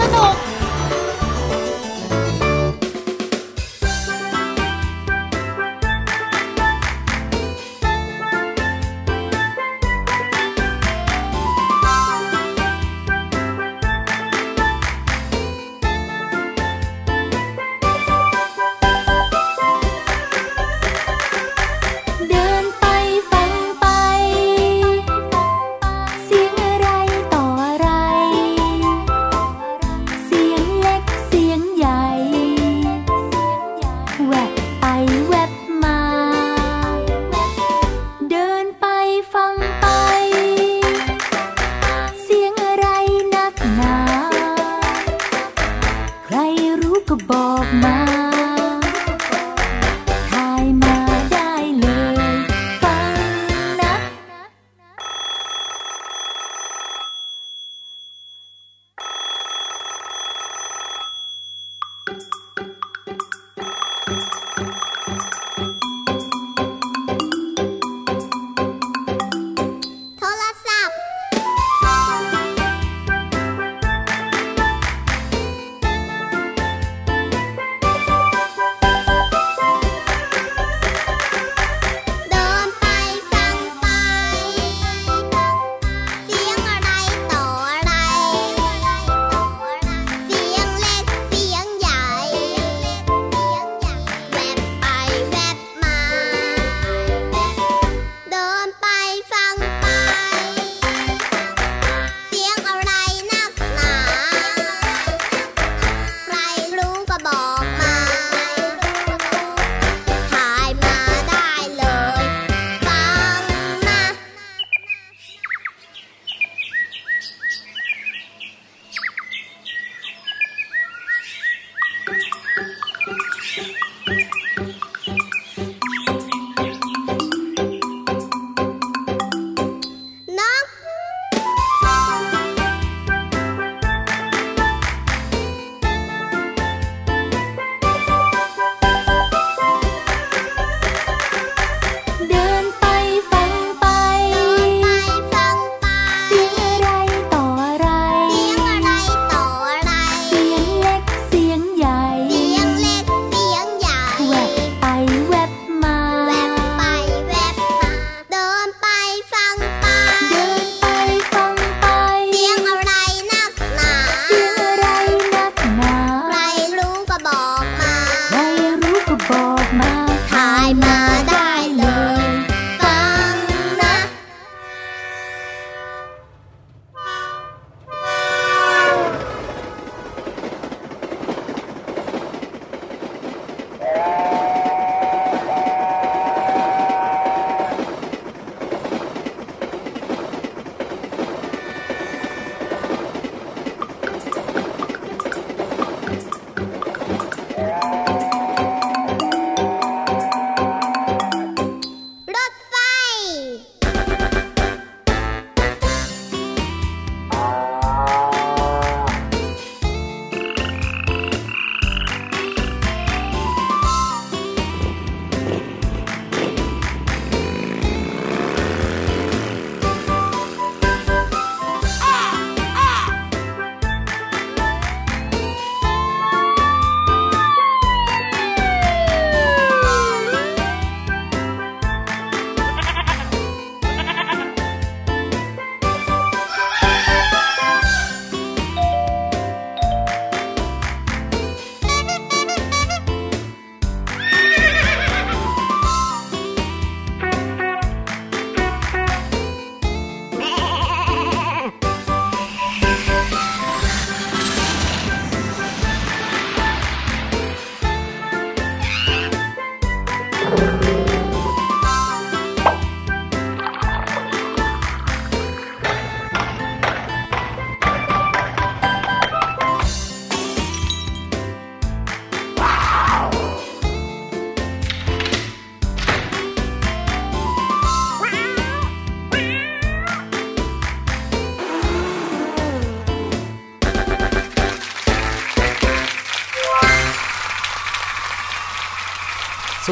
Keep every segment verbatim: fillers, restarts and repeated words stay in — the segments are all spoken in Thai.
สนุก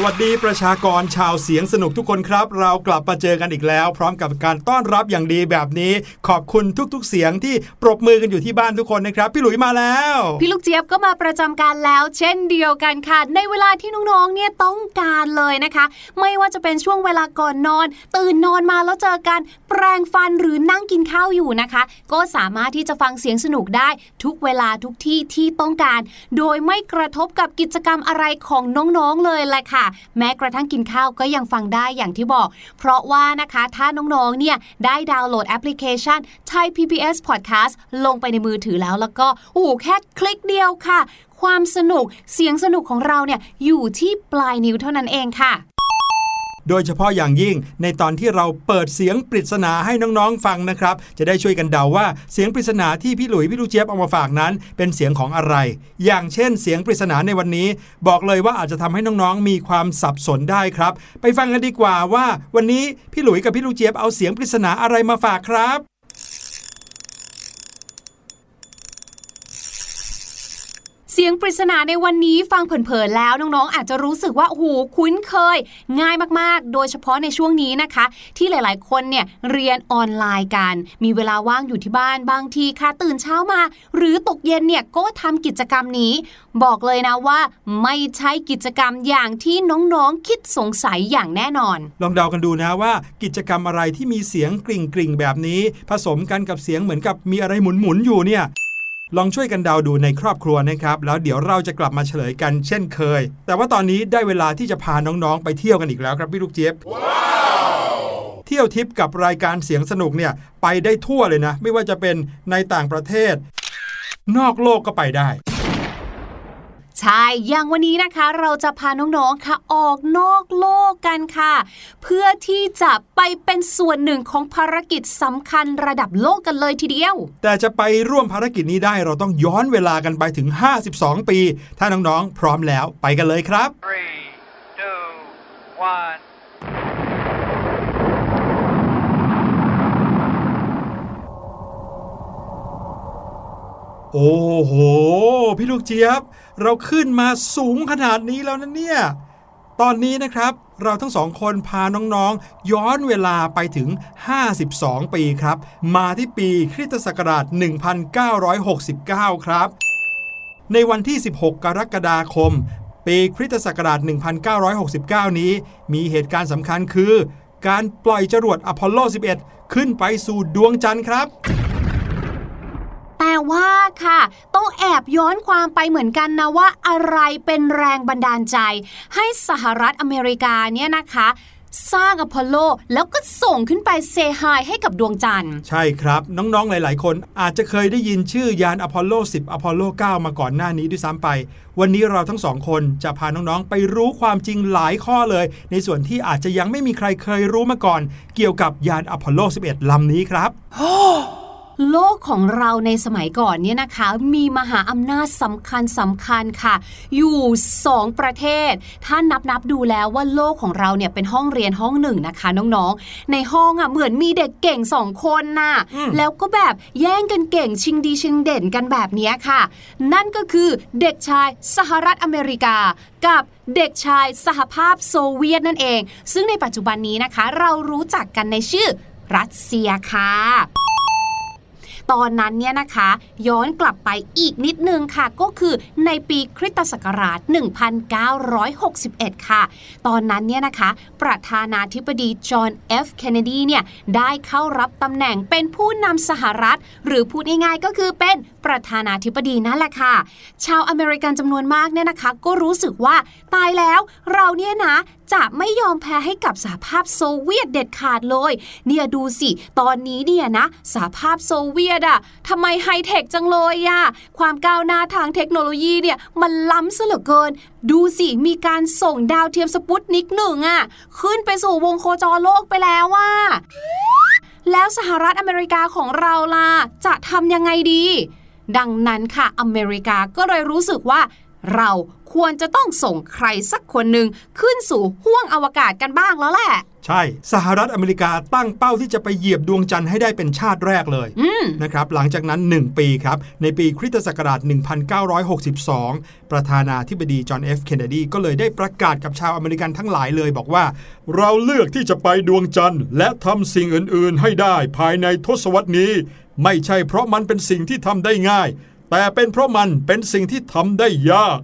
ส วัสดีประชากรชาวเสียงสนุกทุกคนครับเรากลับมาเจอกันอีกแล้วพร้อมกับการต้อนรับอย่างดีแบบนี้ขอบคุณทุกๆเสียงที่ปรบมือกันอยู่ที่บ้านทุกคนนะครับพี่หลุยมาแล้วพี่ลูกเจี๊ยบก็มาประจำการแล้วเช่นเดียวกันค่ะในเวลาที่น้องๆเนี่ยต้องการเลยนะคะไม่ว่าจะเป็นช่วงเวลาก่อนนอนตื่นนอนมาแล้วเจอกันแปรงฟันหรือนั่งกินข้าวอยู่นะคะก็สามารถที่จะฟังเสียงสนุกได้ทุกเวลาทุกที่ที่ต้องการโดยไม่กระทบกับกิจกรรมอะไรของน้องๆเลยแหละค่ะแม้กระทั่งกินข้าวก็ยังฟังได้อย่างที่บอกเพราะว่านะคะถ้าน้องๆเนี่ยได้ดาวน์โหลดแอปพลิเคชันไทย พี บี เอส Podcast ลงไปในมือถือแล้วแล้วก็โอ้แค่คลิกเดียวค่ะความสนุกเสียงสนุกของเราเนี่ยอยู่ที่ปลายนิ้วเท่านั้นเองค่ะโดยเฉพาะอย่างยิ่งในตอนที่เราเปิดเสียงปริศนาให้น้องๆฟังนะครับจะได้ช่วยกันเดา ว่าเสียงปริศนาที่พี่หลุยพี่ลูกเจี๊ยบเอามาฝากนั้นเป็นเสียงของอะไรอย่างเช่นเสียงปริศนาในวันนี้บอกเลยว่าอาจจะทำให้น้องๆมีความสับสนได้ครับไปฟังกันดีกว่าว่าวันนี้พี่หลุยกับพี่ลูกเจี๊ยบเอาเสียงปริศนาอะไรมาฝากครับเสียงปริศนาในวันนี้ฟังเผินๆแล้วน้องๆอาจจะรู้สึกว่าโอ้โหคุ้นเคยง่ายมากๆโดยเฉพาะในช่วงนี้นะคะที่หลายๆคนเนี่ยเรียนออนไลน์กันมีเวลาว่างอยู่ที่บ้านบางทีค่ะตื่นเช้ามาหรือตกเย็นเนี่ยก็ทำกิจกรรมนี้บอกเลยนะว่าไม่ใช่กิจกรรมอย่างที่น้องๆคิดสงสัยอย่างแน่นอนลองเดากันดูนะว่ากิจกรรมอะไรที่มีเสียงกริ่งๆแบบนี้ผสมกันกับเสียงเหมือนกับมีอะไรหมุนๆอยู่เนี่ยลองช่วยกันเดาดูในครอบครัวนะครับแล้วเดี๋ยวเราจะกลับมาเฉลยกันเช่นเคยแต่ว่าตอนนี้ได้เวลาที่จะพาน้องๆไปเที่ยวกันอีกแล้วครับพี่ลูกเจี๊ยบ wow. เที่ยวทิปกับรายการเสียงสนุกเนี่ยไปได้ทั่วเลยนะไม่ว่าจะเป็นในต่างประเทศนอกโลกก็ไปได้ใช่อย่างวันนี้นะคะเราจะพาน้องๆค่ะออกนอกโลกกันค่ะเพื่อที่จะไปเป็นส่วนหนึ่งของภารกิจสำคัญระดับโลกกันเลยทีเดียวแต่จะไปร่วมภารกิจนี้ได้เราต้องย้อนเวลากันไปถึงห้าสิบสองปีถ้าน้องๆพร้อมแล้วไปกันเลยครับthree, two, oneโอ้โหพี่ลูกเจี๊ยบเราขึ้นมาสูงขนาดนี้แล้วนะเนี่ยตอนนี้นะครับเราทั้งสองคนพาน้องๆย้อนเวลาไปถึงห้าสิบสองปีครับมาที่ปีคริสตศักราชหนึ่งพันเก้าร้อยหกสิบเก้าครับในวันที่สิบหกกรกฎาคมปีคริสตศักราชหนึ่งพันเก้าร้อยหกสิบเก้านี้มีเหตุการณ์สำคัญคือการปล่อยจรวดอพอลโลสิบเอ็ดขึ้นไปสู่ดวงจันทร์ครับแต่ว่าค่ะต้องแอบย้อนความไปเหมือนกันนะว่าอะไรเป็นแรงบันดาลใจให้สหรัฐอเมริกาเนี่ยนะคะสร้างอพอลโลแล้วก็ส่งขึ้นไปเซฮายให้กับดวงจันทร์ใช่ครับน้องๆหลายๆคนอาจจะเคยได้ยินชื่อยานอพอลโลสิบอพอลโลเก้ามาก่อนหน้านี้ด้วยซ้ำไปวันนี้เราทั้งสองคนจะพาน้องๆไปรู้ความจริงหลายข้อเลยในส่วนที่อาจจะยังไม่มีใครเคยรู้มาก่อนเกี่ยวกับยานอพอลโลสิบเอ็ดลำนี้ครับ โลกของเราในสมัยก่อนเนี่ยนะคะมีมหาอำนาจสำคัญสำคัญค่ะอยู่สองประเทศถ้านับนับดูแล้วว่าโลกของเราเนี่ยเป็นห้องเรียนห้องหนึ่งนะคะน้องๆในห้องอ่ะเหมือนมีเด็กเก่งสองคนน่ะแล้วก็แบบแย่งกันเก่งชิงดีชิงเด่นกันแบบนี้ค่ะนั่นก็คือเด็กชายสหรัฐอเมริกากับเด็กชายสหภาพโซเวียตนั่นเองซึ่งในปัจจุบันนี้นะคะเรารู้จักกันในชื่อรัสเซียค่ะตอนนั้นเนี่ยนะคะย้อนกลับไปอีกนิดนึงค่ะก็คือในปีคริสตศักราชหนึ่งพันเก้าร้อยหกสิบเอ็ดค่ะตอนนั้นเนี่ยนะคะประธานาธิบดีจอห์น เอฟ เคนเนดีเนี่ยได้เข้ารับตำแหน่งเป็นผู้นำสหรัฐหรือพูดง่ายๆก็คือเป็นประธานาธิบดีนั่นแหละค่ะชาวอเมริกันจำนวนมากเนี่ยนะคะก็รู้สึกว่าตายแล้วเราเนี่ยนะจะไม่ยอมแพ้ให้กับสหภาพโซเวียตเด็ดขาดเลยเนี่ยดูสิตอนนี้เนี่ยนะสหภาพโซเวียตอะทำไมไฮเทคจังเลยอะความก้าวหน้าทางเทคโนโลยีเนี่ยมันล้ำซะเหลือเกินดูสิมีการส่งดาวเทียมสปุตนิกหนึ่งอะขึ้นไปสู่วงโคจรโลกไปแล้วอะแล้วสหรัฐอเมริกาของเราล่ะจะทำยังไงดีดังนั้นค่ะอเมริกาก็เลยรู้สึกว่าเราควรจะต้องส่งใครสักคนหนึ่งขึ้นสู่ห้วงอวกาศกันบ้างแล้วแหละ ใช่สหรัฐอเมริกาตั้งเป้าที่จะไปเหยียบดวงจันทร์ให้ได้เป็นชาติแรกเลยนะครับหลังจากนั้นหนึ่งปีครับในปีคริสตศักราชหนึ่งพันเก้าร้อยหกสิบสองประธานาธิบดีจอห์น เอฟ เคนเนดี ก็เลยได้ประกาศกับชาวอเมริกันทั้งหลายเลยบอกว่าเราเลือกที่จะไปดวงจันทร์และทำสิ่งอื่นๆให้ได้ภายในทศวรรษนี้ไม่ใช่เพราะมันเป็นสิ่งที่ทำได้ง่ายแต่เป็นเพราะมันเป็นสิ่งที่ทำได้ยาก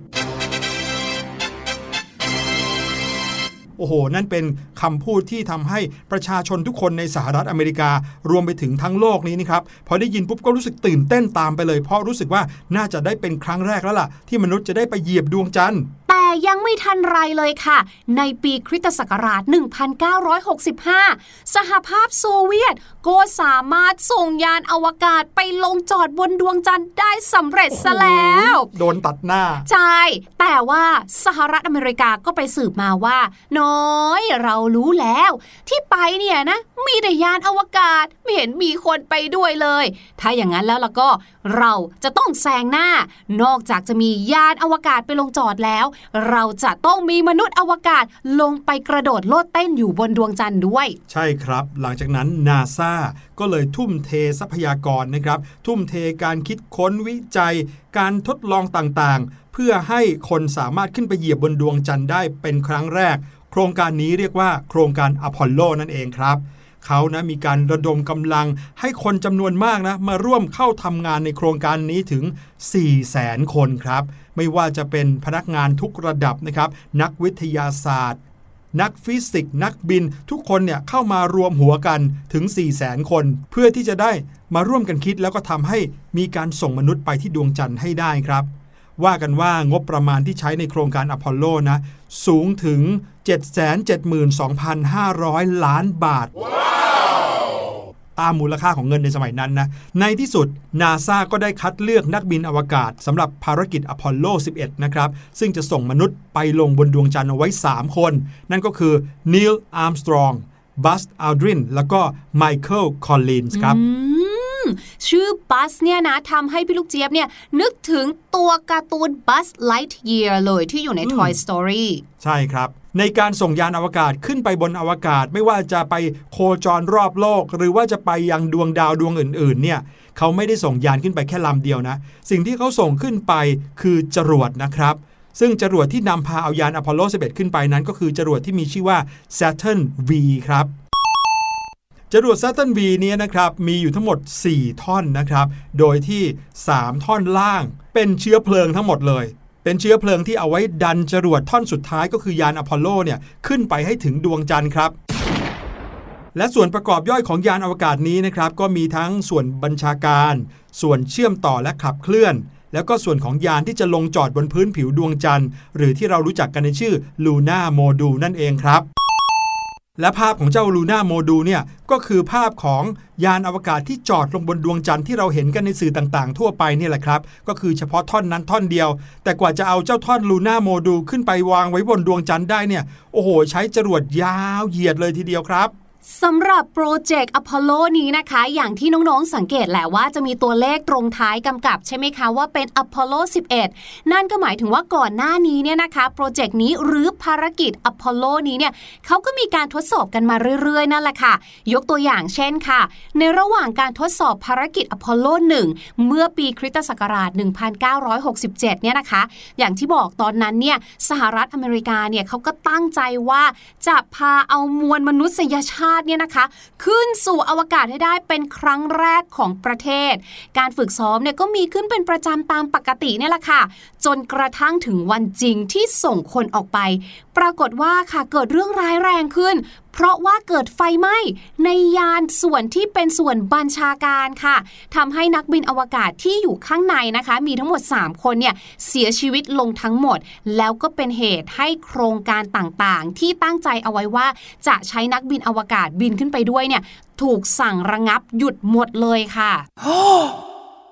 โอ้โหนั่นเป็นคำพูดที่ทำให้ประชาชนทุกคนในสหรัฐอเมริการวมไปถึงทั้งโลกนี้นะครับพอได้ยินปุ๊บก็รู้สึกตื่นเต้นตามไปเลยเพราะรู้สึกว่าน่าจะได้เป็นครั้งแรกแล้วล่ะที่มนุษย์จะได้ไปเหยียบดวงจันทร์แต่ยังไม่ทันไรเลยค่ะในปีคริสตศักราชหนึ่งพันเก้าร้อยหกสิบห้าสหภาพโซเวียตก็สามารถส่งยานอวกาศไปลงจอดบนดวงจันทร์ได้สำเร็จซะแล้วโดนตัดหน้าใช่แต่ว่าสหรัฐอเมริกาก็ไปสืบมาว่าน้อยเรารู้แล้วที่ไปเนี่ยนะมีแต่ยานอวกาศไม่เห็นมีคนไปด้วยเลยถ้าอย่างนั้นแล้วล่ะก็เราจะต้องแซงหน้านอกจากจะมียานอวกาศไปลงจอดแล้วเราจะต้องมีมนุษย์อวกาศลงไปกระโดดโลดเต้นอยู่บนดวงจันทร์ด้วยใช่ครับหลังจากนั้น นาซ่า ก็เลยทุ่มเททรัพยากรนะครับทุ่มเทการคิดค้นวิจัยการทดลองต่างๆเพื่อให้คนสามารถขึ้นไปเหยียบบนดวงจันทร์ได้เป็นครั้งแรกโครงการนี้เรียกว่าโครงการอพอลโลนั่นเองครับเขานะมีการระดมกำลังให้คนจำนวนมากนะมาร่วมเข้าทำงานในโครงการนี้ถึง สี่แสน คนครับไม่ว่าจะเป็นพนักงานทุกระดับนะครับนักวิทยาศาสตร์นักฟิสิกส์นักบินทุกคนเนี่ยเข้ามารวมหัวกันถึง สี่แสน คนเพื่อที่จะได้มาร่วมกันคิดแล้วก็ทำให้มีการส่งมนุษย์ไปที่ดวงจันทร์ให้ได้ครับว่ากันว่างบประมาณที่ใช้ในโครงการอพอลโลนะสูงถึง เจ็ดแสนเจ็ดหมื่นสองพันห้าร้อย ล้านบาท wow! ตามมูลค่าของเงินในสมัยนั้นนะในที่สุด นาซ่า ก็ได้คัดเลือกนักบินอวกาศสำหรับภารกิจอพอลโลสิบเอ็ดนะครับซึ่งจะส่งมนุษย์ไปลงบนดวงจันทร์เอาไว้สามคนนั่นก็คือนีล อาร์มสตรองบัส อัลดรินแล้วก็ไมเคิล คอลลินส์ครับ mm-hmm.ชื่อบัสเนี่ยนะทำให้พี่ลูกเจี๊ยบเนี่ยนึกถึงตัวการ์ตูน Buzz Lightyear เลยที่อยู่ใน Toy Story ใช่ครับในการส่งยานอวกาศขึ้นไปบนอวกาศไม่ว่าจะไปโคจรรอบโลกหรือว่าจะไปยังดวงดาวดวงอื่นๆเนี่ยเขาไม่ได้ส่งยานขึ้นไปแค่ลำเดียวนะสิ่งที่เขาส่งขึ้นไปคือจรวดนะครับซึ่งจรวดที่นำพาเอายานอพอลโลสิบเอ็ดขึ้นไปนั้นก็คือจรวดที่มีชื่อว่า แซทเทิร์น ไฟว์ ครับจรวด แซทเทิร์น ไฟว์ นี้นะครับมีอยู่ทั้งหมดสี่ท่อนนะครับโดยที่สามท่อนล่างเป็นเชื้อเพลิงทั้งหมดเลยเป็นเชื้อเพลิงที่เอาไว้ดันจรวดท่อนสุดท้ายก็คือยานอพอลโลเนี่ยขึ้นไปให้ถึงดวงจันทร์ครับและส่วนประกอบย่อยของยานอวกาศนี้นะครับก็มีทั้งส่วนบัญชาการส่วนเชื่อมต่อและขับเคลื่อนแล้วก็ส่วนของยานที่จะลงจอดบนพื้นผิวดวงจันทร์หรือที่เรารู้จักกันในชื่อ Lunar Module นั่นเองครับและภาพของเจ้าลูน่าโมดูลเนี่ยก็คือภาพของยานอวกาศที่จอดลงบนดวงจันทร์ที่เราเห็นกันในสื่อต่างๆทั่วไปนี่แหละครับก็คือเฉพาะท่อนนั้นท่อนเดียวแต่กว่าจะเอาเจ้าท่อนลูน่าโมดูลขึ้นไปวางไว้บนดวงจันทร์ได้เนี่ยโอ้โหใช้จรวดยาวเหยียดเลยทีเดียวครับสำหรับโปรเจกต์อพอลโลนี้นะคะอย่างที่น้องๆสังเกตแหละว่าจะมีตัวเลขตรงท้ายกำกับใช่ไหมคะว่าเป็นอพอลโลสิบเอ็ดนั่นก็หมายถึงว่าก่อนหน้านี้เนี่ยนะคะโปรเจกต์นี้หรือภารกิจอพอลโลนี้เนี่ยเขาก็มีการทดสอบกันมาเรื่อยๆนั่นแหละค่ะยกตัวอย่างเช่นค่ะในระหว่างการทดสอบภารกิจอพอลโลหนึ่งเมื่อปีคริสตศักราชหนึ่งพันเก้าร้อยหกสิบเจ็ดเนี่ยนะคะอย่างที่บอกตอนนั้นเนี่ยสหรัฐอเมริกาเนี่ยเขาก็ตั้งใจว่าจะพาเอามวลมนุษยชาติเนี่ยนะคะขึ้นสู่อวกาศให้ได้เป็นครั้งแรกของประเทศการฝึกซ้อมเนี่ยก็มีขึ้นเป็นประจำตามปกติเนี่ยแหละค่ะจนกระทั่งถึงวันจริงที่ส่งคนออกไปปรากฏว่าค่ะเกิดเรื่องร้ายแรงขึ้นเพราะว่าเกิดไฟไหม้ในยานส่วนที่เป็นส่วนบัญชาการค่ะทำให้นักบินอวกาศที่อยู่ข้างในนะคะมีทั้งหมดสามคนเนี่ยเสียชีวิตลงทั้งหมดแล้วก็เป็นเหตุให้โครงการต่างๆที่ตั้งใจเอาไว้ว่าจะใช้นักบินอวกาศบินขึ้นไปด้วยเนี่ยถูกสั่งระงับหยุดหมดเลยค่ะ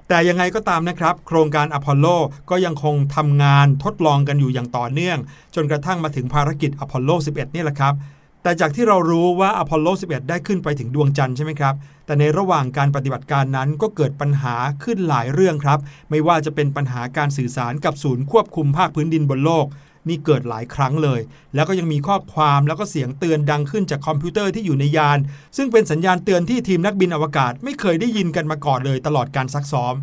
แต่ยังไงก็ตามนะครับโครงการอพอลโลก็ยังคงทำงานทดลองกันอยู่อย่างต่อเนื่องจนกระทั่งมาถึงภารกิจอพอลโลสิบเอ็ดนี่แหละครับแต่จากที่เรารู้ว่าอพอลโลสิบเอ็ดได้ขึ้นไปถึงดวงจันทร์ใช่ไหมครับแต่ในระหว่างการปฏิบัติการนั้นก็เกิดปัญหาขึ้นหลายเรื่องครับไม่ว่าจะเป็นปัญหาการสื่อสารกับศูนย์ควบคุมภาคพื้นดินบนโลก นี่เกิดหลายครั้งเลยแล้วก็ยังมีข้อความแล้วก็เสียงเตือนดังขึ้นจากคอมพิวเตอร์ที่อยู่ในยานซึ่งเป็นสัญญาณเตือนที่ทีมนักบินอวกาศไม่เคยได้ยินกันมาก่อนเลยตลอดการซักซ้อม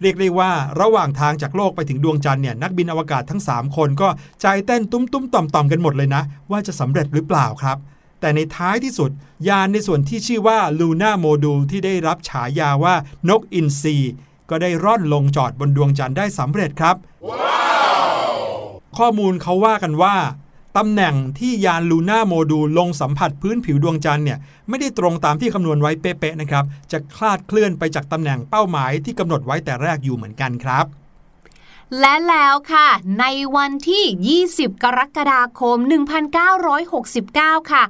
เรียกได้ว่าระหว่างทางจากโลกไปถึงดวงจันทร์เนี่ยนักบินอวกาศทั้งสามคนก็ใจเต้นตุ้มๆต่อมๆกันหมดเลยนะว่าจะสำเร็จหรือเปล่าครับแต่ในท้ายที่สุดยานในส่วนที่ชื่อว่าลูน่าโมดูลที่ได้รับฉายาว่านกอินทรีก็ได้ร่อนลงจอดบนดวงจันทร์ได้สำเร็จครับ wow! ข้อมูลเขาว่ากันว่าตำแหน่งที่ยานลูน่าโมดูลลงสัมผัสพื้นผิวดวงจันทร์เนี่ยไม่ได้ตรงตามที่คำนวณไว้เป๊ะๆนะครับจะคลาดเคลื่อนไปจากตำแหน่งเป้าหมายที่กำหนดไว้แต่แรกอยู่เหมือนกันครับและแล้วค่ะในวันที่ยี่สิบกรกฎาคมหนึ่งพันเก้าร้อยหกสิบเก้าค่ะ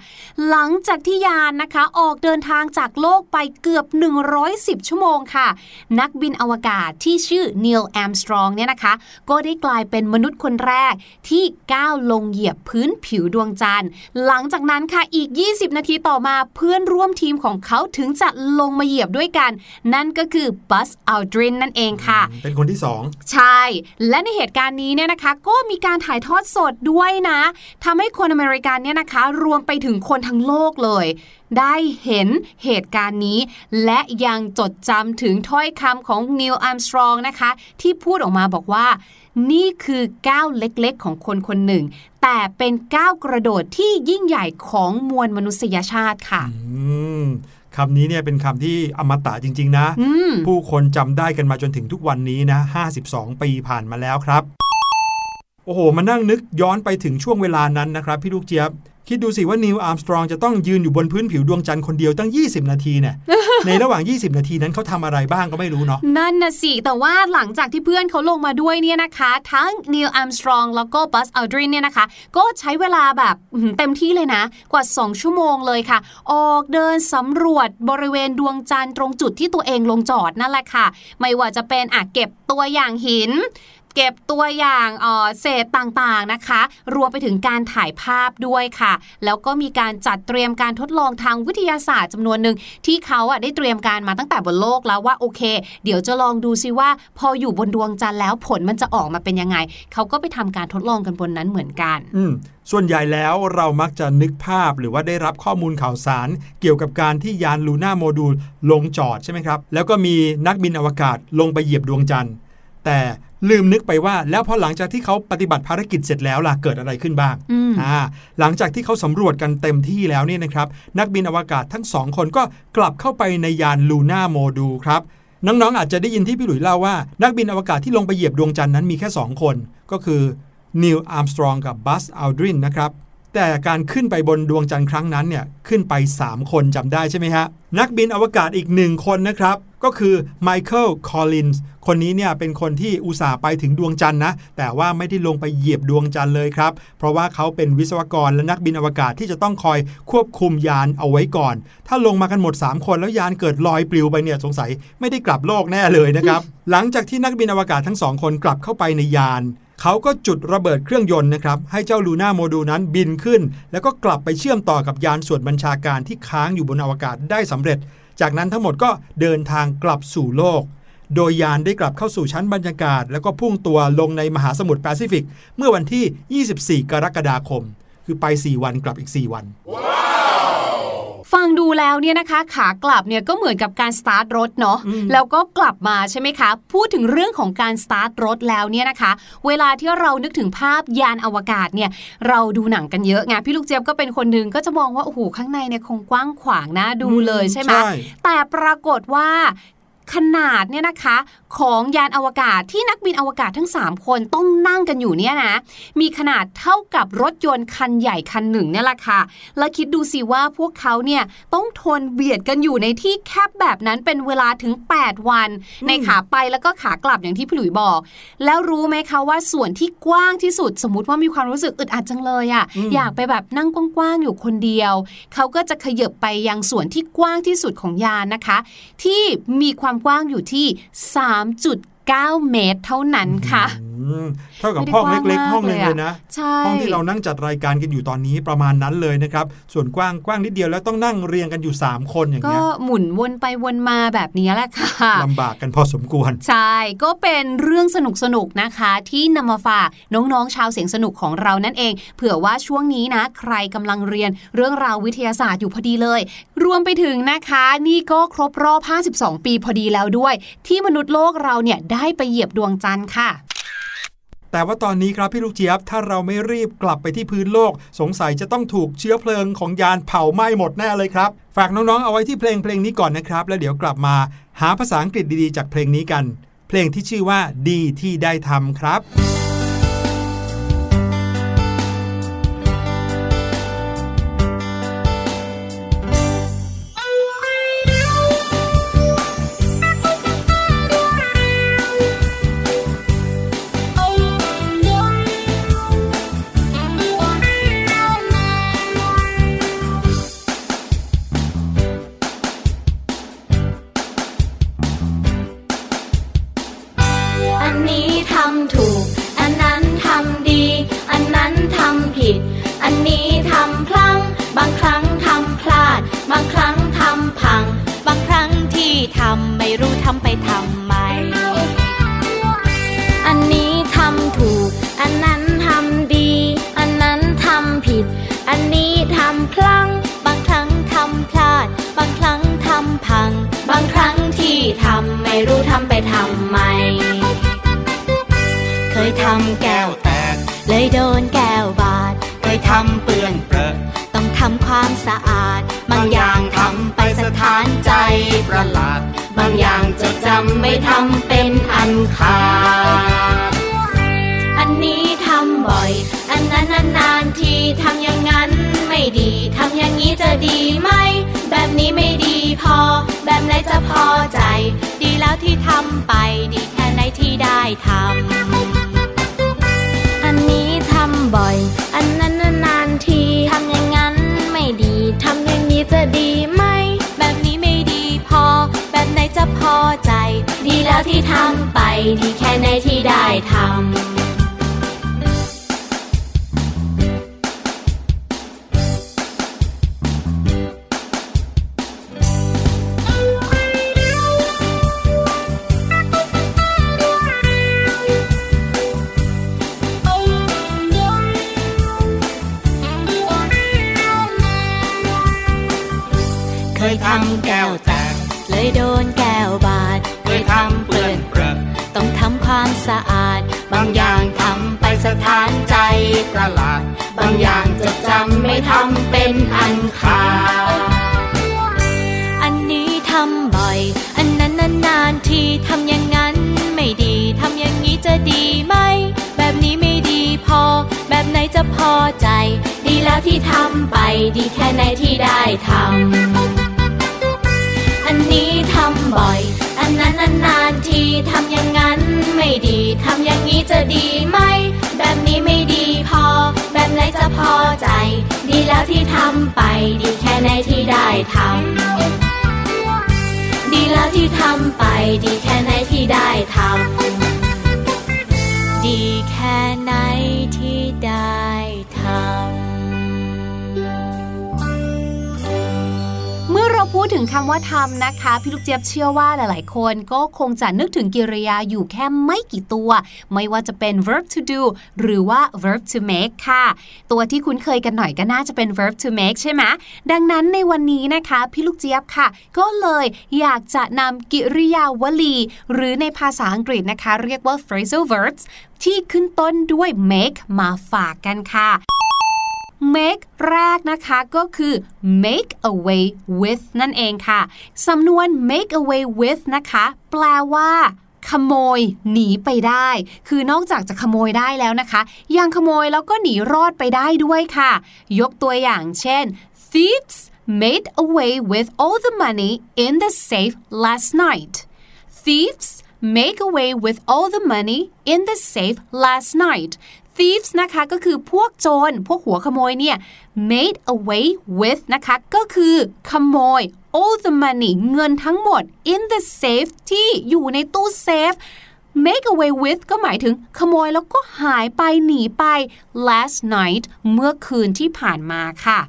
หลังจากที่ยานนะคะออกเดินทางจากโลกไปเกือบหนึ่งร้อยสิบชั่วโมงค่ะนักบินอวกาศที่ชื่อนีล แอร์มสตรองเนี่ยนะคะก็ได้กลายเป็นมนุษย์คนแรกที่ก้าวลงเหยียบพื้นผิวดวงจันทร์หลังจากนั้นค่ะอีกยี่สิบนาทีต่อมาเพื่อนร่วมทีมของเขาถึงจะลงมาเหยียบด้วยกันนั่นก็คือบัส อัลดรินนั่นเองค่ะเป็นคนที่สองใช่และในเหตุการณ์นี้เนี่ยนะคะก็มีการถ่ายทอดสดด้วยนะทำให้คนอเมริกันเนี่ยนะคะรวมไปถึงคนทั้งโลกเลยได้เห็นเหตุการณ์นี้และยังจดจำถึงถ้อยคำของนีล อาร์มสตรองนะคะที่พูดออกมาบอกว่านี่คือก้าวเล็กๆของคนคนหนึ่งแต่เป็นก้าวกระโดดที่ยิ่งใหญ่ของมวลมนุษยชาติค่ะคำนี้เนี่ยเป็นคำที่อมตะจริงๆนะผู้คนจำได้กันมาจนถึงทุกวันนี้นะห้าสิบสองปีผ่านมาแล้วครับโอ้โหมานั่งนึกย้อนไปถึงช่วงเวลานั้นนะครับพี่ลูกเจี๊ยบคิดดูสิว่านีล อาร์มสตรองจะต้องยืนอยู่บนพื้นผิวดวงจันทร์คนเดียวตั้งยี่สิบนาทีเนี่ย ในระหว่างยี่สิบนาทีนั้นเขาทำอะไรบ้างก็ไม่รู้เนาะนั่นน่ะสิแต่ว่าหลังจากที่เพื่อนเขาลงมาด้วยเนี่ยนะคะทั้งนีล อาร์มสตรองแล้วก็บัส อัลดรินเนี่ยนะคะก็ใช้เวลาแบบเต็มที่เลยนะกว่าสองชั่วโมงเลยค่ะออกเดินสำรวจบริเวณดวงจันทร์ตรงจุดที่ตัวเองลงจอดนั่นแหละค่ะไม่ว่าจะเป็นอ่ะเก็บตัวอย่างหินเก็บตัวอย่างเศษต่างๆนะคะรวมไปถึงการถ่ายภาพด้วยค่ะแล้วก็มีการจัดเตรียมการทดลองทางวิทยาศาสตร์จำนวนหนึ่งที่เขาอ่ะได้เตรียมการมาตั้งแต่บนโลกแล้วว่าโอเคเดี๋ยวจะลองดูซิว่าพออยู่บนดวงจันทร์แล้วผลมันจะออกมาเป็นยังไงเขาก็ไปทำการทดลองกันบนนั้นเหมือนกันส่วนใหญ่แล้วเรามักจะนึกภาพหรือว่าได้รับข้อมูลข่าวสารเกี่ยวกับการที่ยานลูน่าโมดูลลงจอดใช่ไหมครับแล้วก็มีนักบินอวกาศลงไปเหยียบดวงจันทร์แต่ลืมนึกไปว่าแล้วพอหลังจากที่เขาปฏิบัติภารกิจเสร็จแล้วล่ะเกิดอะไรขึ้นบ้างอ่าหลังจากที่เขาสำรวจกันเต็มที่แล้วเนี่ยนะครับนักบินอวกาศทั้งสองคนก็กลับเข้าไปในยานลูน่าโมดูลครับน้องๆ อาจจะได้ยินที่พี่หลุยเล่าว่านักบินอวกาศที่ลงไปเหยียบดวงจันทร์นั้นมีแค่สองคนก็คือนีล อาร์มสตรองกับบัส อัลดรินนะครับแต่การขึ้นไปบนดวงจันทร์ครั้งนั้นเนี่ยขึ้นไปสามคนจำได้ใช่ไหมฮะนักบินอวกาศอีกหนึ่งคนนะครับก็คือไมเคิล คอลลินส์คนนี้เนี่ยเป็นคนที่อุตส่าห์ไปถึงดวงจันทร์นะแต่ว่าไม่ได้ลงไปเหยียบดวงจันทร์เลยครับเพราะว่าเขาเป็นวิศวกรและนักบินอวกาศที่จะต้องคอยควบคุมยานเอาไว้ก่อนถ้าลงมากันหมดสามคนแล้วยานเกิดลอยปลิวไปเนี่ยสงสัยไม่ได้กลับโลกแน่เลยนะครับ หลังจากที่นักบินอวกาศทั้งสองคนกลับเข้าไปในยานเขาก็จุดระเบิดเครื่องยนต์นะครับให้เจ้าลูน่าโมดูลนั้นบินขึ้นแล้วก็กลับไปเชื่อมต่อกับยานส่วนบัญชาการที่ค้างอยู่บนอวกาศได้สำเร็จจากนั้นทั้งหมดก็เดินทางกลับสู่โลกโดยยานได้กลับเข้าสู่ชั้นบรรยากาศแล้วก็พุ่งตัวลงในมหาสมุทรแปซิฟิกเมื่อวันที่ยี่สิบสี่กรกฎาคมคือไปสี่วันกลับอีกสี่วัน wow!ฟังดูแล้วเนี่ยนะคะขากลับเนี่ยก็เหมือนกับการสตาร์ทรถเนาะแล้วก็กลับมาใช่ไหมคะพูดถึงเรื่องของการสตาร์ทรถแล้วเนี่ยนะคะเวลาที่เรานึกถึงภาพยานอวกาศเนี่ยเราดูหนังกันเยอะไงพี่ลูกเจี๊ยบก็เป็นคนหนึ่งก็จะมองว่าโอ้โหข้างในเนี่ยคงกว้างขวางนะดูเลยใช่ไหมแต่ปรากฏว่าขนาดเนี่ยนะคะของยานอวกาศที่นักบินอวกาศทั้งสามคนต้องนั่งกันอยู่เนี่ยนะมีขนาดเท่ากับรถยนต์คันใหญ่คันหนึ่งเนี่ยแหละค่ะแล้วคิดดูสิว่าพวกเขาเนี่ยต้องทนเบียดกันอยู่ในที่แคบแบบนั้นเป็นเวลาถึงแปดวันในขาไปแล้วก็ขากลับอย่างที่พี่หลุยบอกแล้วรู้ไหมคะว่าส่วนที่กว้างที่สุดสมมติว่ามีความรู้สึกอึดอัดจังเลยอ่ะ อ, อยากไปแบบนั่งกว้างๆอยู่คนเดียวเขาก็จะขยับไปยังส่วนที่กว้างที่สุดของยานนะคะที่มีความกว้างอยู่ที่ สามจุดเก้า เมตรเท่านั้นค่ะ อื เท่ากับห้องเล็กๆห้องนึงเลยนะห้องที่เรานั่งจัดรายการกันอยู่ตอนนี้ประมาณนั้นเลยนะครับส่วนกว้างกว้างนิดเดียวแล้วต้องนั่งเรียงกันอยู่สามคนอย่างเงี้ยก็หมุนวนไปวนมาแบบนี้แหละค่ะลำบากกันพอสมควรใช่ก็เป็นเรื่องสนุกสนุกนะคะที่นำมาฝากน้องๆชาวเสียงสนุกของเรานั่นเองเผื่อว่าช่วงนี้นะใครกำลังเรียนเรื่องราววิทยาศาสตร์อยู่พอดีเลยรวมไปถึงนะคะนี่ก็ครบรอบห้าสิบสองปีพอดีแล้วด้วยที่มนุษย์โลกเราเนี่ยได้ไปเหยียบดวงจันทร์ค่ะแต่ว่าตอนนี้ครับพี่ลูกเจี๊ยบถ้าเราไม่รีบกลับไปที่พื้นโลกสงสัยจะต้องถูกเชื้อเพลิงของยานเผาไหม้หมดแน่เลยครับฝากน้องๆเอาไว้ที่เพลงเพลงนี้ก่อนนะครับแล้วเดี๋ยวกลับมาหาภาษาอังกฤษดีๆจากเพลงนี้กันเพลงที่ชื่อว่าดีที่ได้ทำครับที่ทำไปดีแค่ไหนที่ได้ทำดีแค่ไหนที่ได้ทำอันนี้ทำบ่อยอันนั้นนานๆทีทำอย่างนั้นไม่ดีทำอย่างนี้จะดีไหมแบบนี้ไม่ดีพอแบบไหนจะพอใจดีแล้วที่ทำไปดีแค่ไหนที่ได้ทำดีแล้วที่ทำไปดีแค่ไหนที่ได้ทำดีแค่ไหนที่ได้ทำเมื่อเราพูดถึงคำว่าทำนะคะพี่ลูกเจี๊ยบเชื่อว่าหลายๆคนก็คงจะนึกถึงกิริยาอยู่แค่ไม่กี่ตัวไม่ว่าจะเป็น verb to do หรือว่า verb to make ค่ะตัวที่คุ้นเคยกันหน่อยก็น่าจะเป็น verb to make ใช่ไหมดังนั้นในวันนี้นะคะพี่ลูกเจี๊ยบค่ะก็เลยอยากจะนำกิริยาวลีหรือในภาษาอังกฤษนะคะเรียกว่า phrasal verbs ที่ขึ้นต้นด้วย make มาฝากกันค่ะmake แรกนะคะก็คือ make away with นั่นเองค่ะสำนวน make away with นะคะแปลว่าขโมยหนีไปได้คือนอกจากจะขโมยได้แล้วนะคะยังขโมยแล้วก็หนีรอดไปได้ด้วยค่ะยกตัวอย่างเช่น thieves made away with all the money in the safe last night thieves make away with all the money in the safe last night thieves นะคะก็คือพวกโจรพวกหัวขโมยเนี่ย made away with นะคะก็คือขโมย all the money เงินทั้งหมด in the safe ที่อยู่ในตู้เซฟ make away with ก็หมายถึงขโมยแล้วก็หายไปหนีไป last night เมื่อคืนที่ผ่านมาค่ะ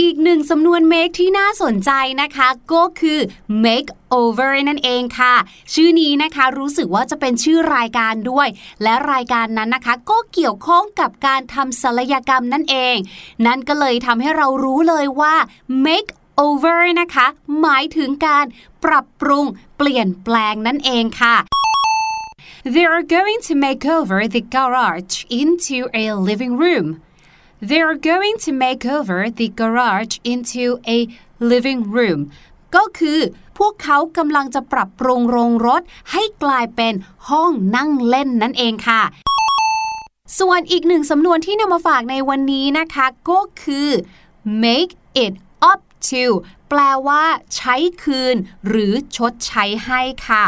อีกหนึ่งสำนวน make ที่น่าสนใจนะคะก็คือ make over นั่นเองค่ะชื่อนี้นะคะรู้สึกว่าจะเป็นชื่อรายการด้วยและรายการนั้นนะคะก็เกี่ยวข้องกับการทำศัลยกรรมนั่นเองนั่นก็เลยทำให้เรารู้เลยว่า make over นะคะหมายถึงการปรับปรุงเปลี่ยนแปลงนั่นเองค่ะThey are going to make over the garage into a living room They are going to make over the garage into a living room ก็คือพวกเขากำลังจะปรับปรุงโรงรถให้กลายเป็นห้องนั่งเล่นนั่นเองค่ะส่วนอีกหนึ่งสำนวนที่นำมาฝากในวันนี้นะคะก็คือ make it up to แปลว่าใช้คืนหรือชดใช้ให้ค่ะ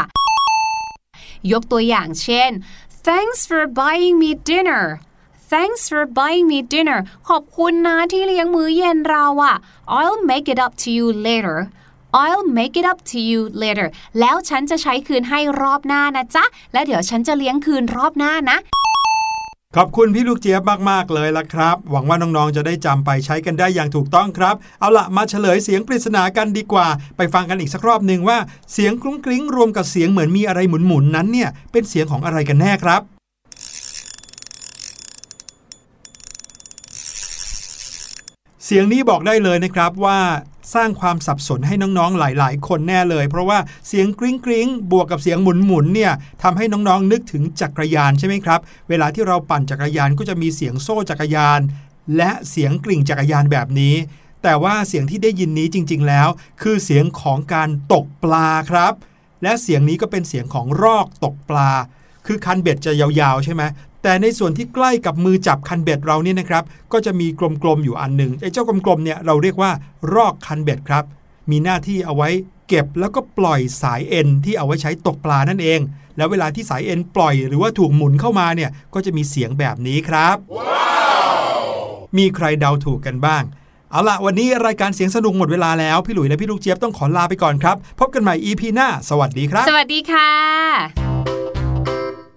ยกตัวอย่างเช่น Thanks for buying me dinner Thanks for buying me dinner ขอบคุณนะที่เลี้ยงมื้อเย็นเราอ่ะ I'll make it up to you later I'll make it up to you later แล้วฉันจะใช้คืนให้รอบหน้านะจ๊ะและเดี๋ยวฉันจะเลี้ยงคืนรอบหน้านะขอบคุณพี่ลูกเจี๊ยบมากๆเลยล่ะครับหวังว่าน้องๆจะได้จำไปใช้กันได้อย่างถูกต้องครับเอาล่ะมาเฉลยเสียงปริศนากันดีกว่าไปฟังกันอีกสักรอบนึงว่าเสียงกรุ้งกริ้งรวมกับเสียงเหมือนมีอะไรหมุนๆนั้นเนี่ยเป็นเสียงของอะไรกันแน่ครับเสียงนี้บอกได้เลยนะครับว่าสร้างความสับสนให้น้องๆหลายๆคนแน่เลยเพราะว่าเสียงกริ๊งกริ๊งบวกกับเสียงหมุนหมุนเนี่ยทำให้น้องๆนึกถึงจักรยานใช่ไหมครับเวลาที่เราปั่นจักรยานก็จะมีเสียงโซ่จักรยานและเสียงกริ่งจักรยานแบบนี้แต่ว่าเสียงที่ได้ยินนี้จริงๆแล้วคือเสียงของการตกปลาครับและเสียงนี้ก็เป็นเสียงของรอกตกปลาคือคันเบ็ดจะยาวๆใช่ไหมแต่ในส่วนที่ใกล้กับมือจับคันเบ็ดเราเนี่ยนะครับก็จะมีกลมๆอยู่อันหนึ่งไอ้เจ้ากลมๆเนี่ยเราเรียกว่ารอกคันเบ็ดครับมีหน้าที่เอาไว้เก็บแล้วก็ปล่อยสายเอ็นที่เอาไว้ใช้ตกปลานั่นเองแล้วเวลาที่สายเอ็นปล่อยหรือว่าถูกหมุนเข้ามาเนี่ยก็จะมีเสียงแบบนี้ครับ wow! มีใครเดาถูกกันบ้างเอาล่ะวันนี้รายการเสียงสนุกหมดเวลาแล้วพี่หลุยและพี่ลูกเจี๊ยบต้องขอลาไปก่อนครับพบกันใหม่ อี พี หน้าสวัสดีครับสวัสดีค่ะ